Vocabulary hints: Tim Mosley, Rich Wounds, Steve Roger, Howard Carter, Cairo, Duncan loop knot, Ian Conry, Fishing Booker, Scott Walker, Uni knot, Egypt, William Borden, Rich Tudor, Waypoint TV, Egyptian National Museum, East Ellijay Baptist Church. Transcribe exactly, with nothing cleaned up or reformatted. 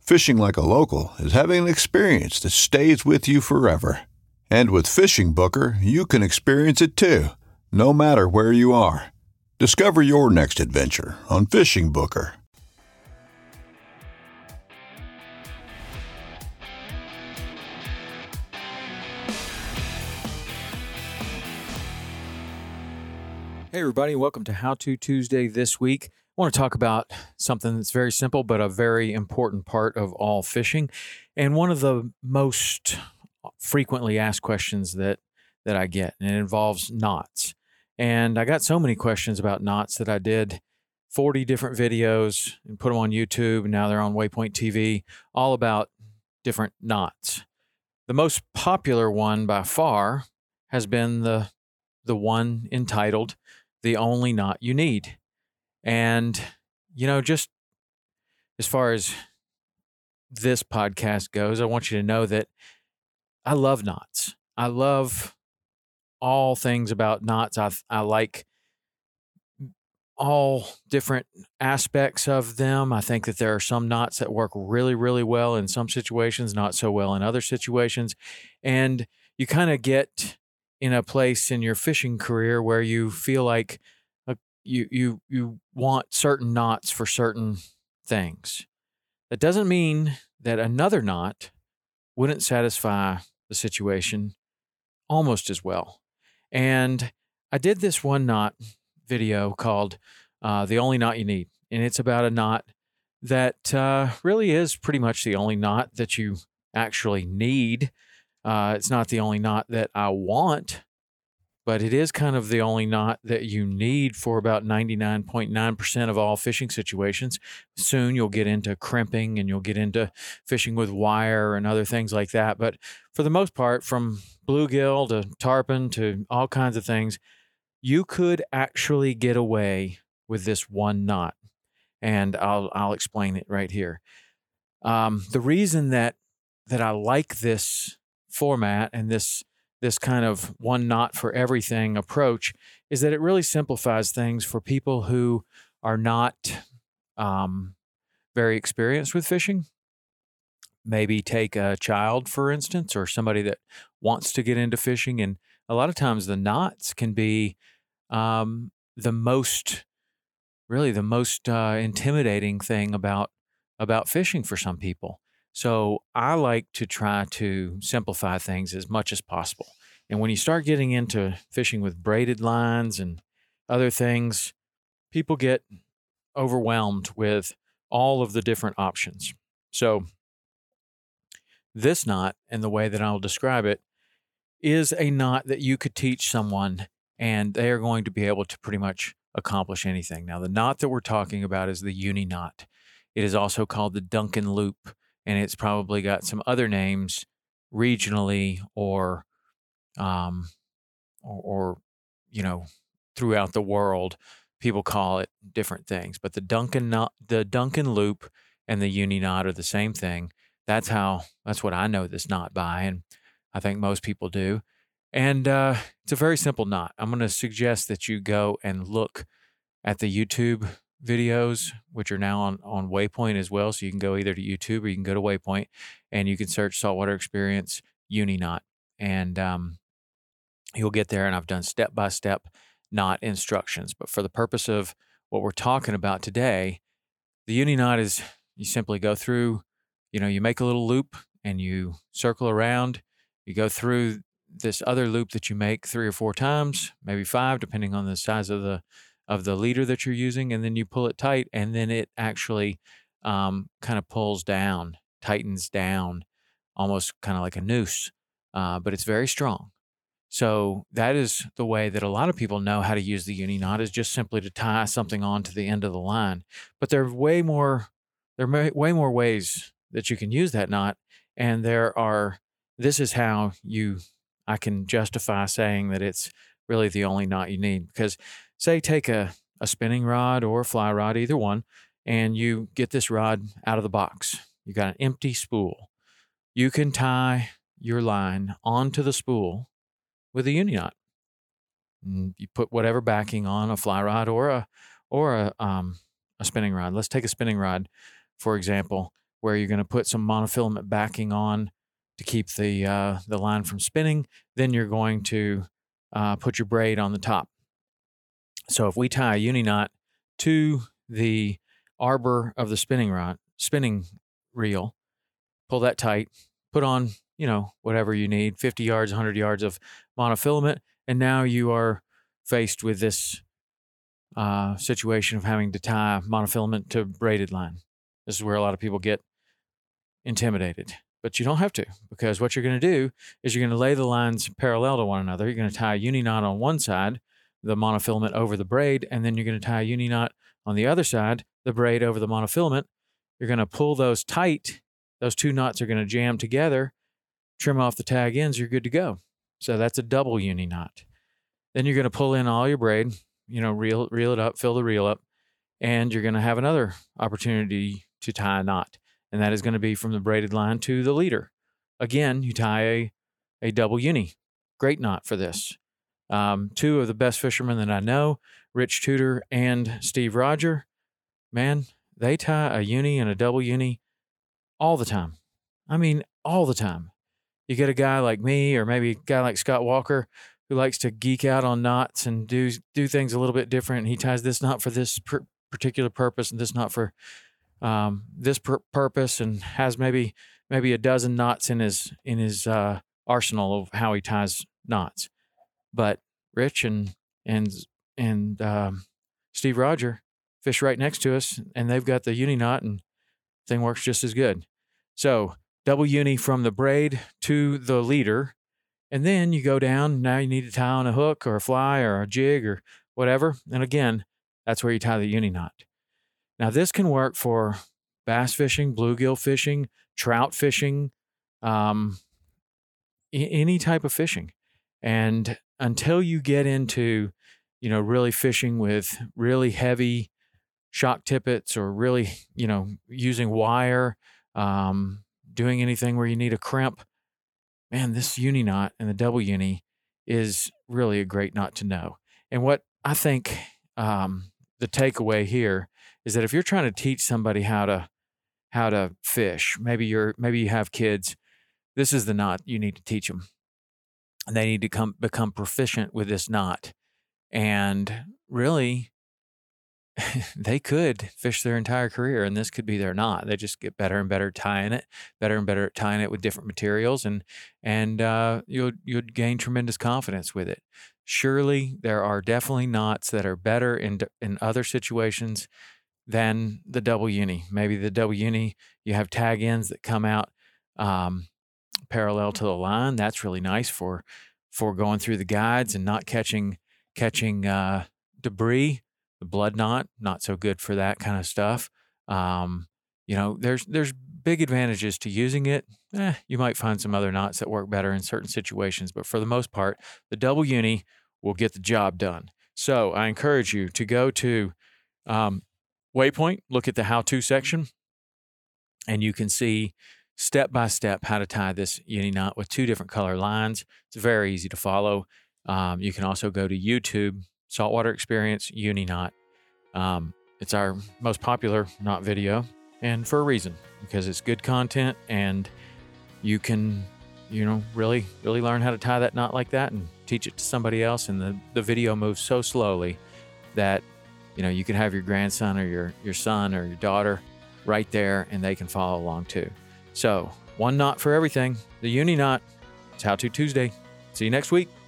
Fishing like a local is having an experience that stays with you forever. And with Fishing Booker, you can experience it too, no matter where you are. Discover your next adventure on Fishing Booker. Hey everybody, welcome to How To Tuesday this week. I want to talk about something that's very simple, but a very important part of all fishing. And one of the most frequently asked questions that, that I get, and it involves knots. And I got so many questions about knots that I did forty different videos and put them on YouTube. And now they're on Waypoint T V, all about different knots. The most popular one by far has been the, the one entitled, The Only Knot You Need. And, you know, just as far as this podcast goes, I want you to know that I love knots. I love all things about knots. I I like all different aspects of them. I think that there are some knots that work really, really well in some situations, not so well in other situations. And you kind of get in a place in your fishing career where you feel like You you you want certain knots for certain things. That doesn't mean that another knot wouldn't satisfy the situation almost as well. And I did this one knot video called uh, The Only Knot You Need. And it's about a knot that uh, really is pretty much the only knot that you actually need. Uh, it's not the only knot that I want, but it is kind of the only knot that you need for about ninety-nine point nine percent of all fishing situations. Soon you'll get into crimping and you'll get into fishing with wire and other things like that. But for the most part, from bluegill to tarpon to all kinds of things, you could actually get away with this one knot. And I'll I'll explain it right here. Um, the reason that that I like this format and this this kind of one knot for everything approach is that it really simplifies things for people who are not um, very experienced with fishing. Maybe take a child, for instance, or somebody that wants to get into fishing. And a lot of times the knots can be um, the most, really the most uh, intimidating thing about, about fishing for some people. So I like to try to simplify things as much as possible. And when you start getting into fishing with braided lines and other things, people get overwhelmed with all of the different options. So this knot, and the way that I'll describe it, is a knot that you could teach someone and they are going to be able to pretty much accomplish anything. Now, the knot that we're talking about is the uni knot. It is also called the Duncan loop, and it's probably got some other names regionally or, um, or, or, you know, throughout the world, people call it different things. But the Duncan knot, the Duncan loop, and the uni knot are the same thing. That's how. That's what I know this knot by, and I think most people do. And uh, it's a very simple knot. I'm going to suggest that you go and look at the YouTube videos, which are now on, on Waypoint as well. So you can go either to YouTube or you can go to Waypoint and you can search Saltwater Experience Uni Knot. And um, you'll get there. And I've done step-by-step knot instructions. But for the purpose of what we're talking about today, the uni knot is you simply go through, you know, you make a little loop and you circle around. You go through this other loop that you make three or four times, maybe five, depending on the size of the of the leader that you're using, and then you pull it tight, and then it actually um, kind of pulls down, tightens down, almost kind of like a noose, uh, but it's very strong. So that is the way that a lot of people know how to use the uni knot, is just simply to tie something on to the end of the line. But there are way more, there are way more ways that you can use that knot, and there are. This is how you. I can justify saying that it's really the only knot you need, because say take a, a spinning rod or a fly rod, either one, and you get this rod out of the box. You got an empty spool. You can tie your line onto the spool with a uni knot. You put whatever backing on a fly rod or a or a um a spinning rod. Let's take a spinning rod, for example, where you're going to put some monofilament backing on to keep the uh, the line from spinning. Then you're going to uh, put your braid on the top. So if we tie a uni knot to the arbor of the spinning rod, spinning reel, pull that tight, put on, you know, whatever you need, fifty yards, one hundred yards of monofilament, and now you are faced with this uh, situation of having to tie monofilament to braided line. This is where a lot of people get intimidated. But you don't have to, because what you're going to do is you're going to lay the lines parallel to one another. You're going to tie a uni knot on one side, the monofilament over the braid, and then you're going to tie a uni knot on the other side, the braid over the monofilament. You're going to pull those tight. Those two knots are going to jam together, trim off the tag ends, you're good to go. So that's a double uni knot. Then you're going to pull in all your braid, you know, reel, reel it up, fill the reel up, and you're going to have another opportunity to tie a knot. And that is going to be from the braided line to the leader. Again, you tie a, a double uni. Great knot for this. Um, two of the best fishermen that I know, Rich Tudor and Steve Roger, man, they tie a uni and a double uni all the time. I mean, all the time. You get a guy like me, or maybe a guy like Scott Walker, who likes to geek out on knots and do do things a little bit different. He ties this knot for this per- particular purpose and this knot for Um, this pur- purpose, and has maybe maybe a dozen knots in his in his uh, arsenal of how he ties knots. But Rich and and and um, Steve Roger fish right next to us, and they've got the uni knot, and thing works just as good. So double uni from the braid to the leader, and then you go down. Now you need to tie on a hook or a fly or a jig or whatever, and again, that's where you tie the uni knot. Now, this can work for bass fishing, bluegill fishing, trout fishing, um, I- any type of fishing. And until you get into, you know, really fishing with really heavy shock tippets, or really, you know, using wire, um, doing anything where you need a crimp, man, this uni knot and the double uni is really a great knot to know. And what I think um, the takeaway here is that if you're trying to teach somebody how to how to fish, maybe you're maybe you have kids, this is the knot you need to teach them, and they need to come become proficient with this knot. And really, they could fish their entire career, and this could be their knot. They just get better and better at tying it, better and better at tying it with different materials, and and uh, you'll you'll gain tremendous confidence with it. Surely, there are definitely knots that are better in in other situations than the double uni. Maybe the double uni, you have tag ends that come out um, parallel to the line. That's really nice for for going through the guides and not catching catching uh, debris. The blood knot, not so good for that kind of stuff. Um, you know, there's there's big advantages to using it. Eh, you might find some other knots that work better in certain situations, but for the most part, the double uni will get the job done. So I encourage you to go to um, Waypoint, look at the how-to section, and you can see step-by-step -step how to tie this uni knot with two different color lines. It's very easy to follow. Um, you can also go to YouTube, Saltwater Experience Uni Knot. Um, it's our most popular knot video, and for a reason, because it's good content and you can, you know, really, really learn how to tie that knot like that and teach it to somebody else. And the, the video moves so slowly that, you know, you can have your grandson or your, your son or your daughter right there and they can follow along too. So one knot for everything. The Uni Knot. It's How To Tuesday. See you next week.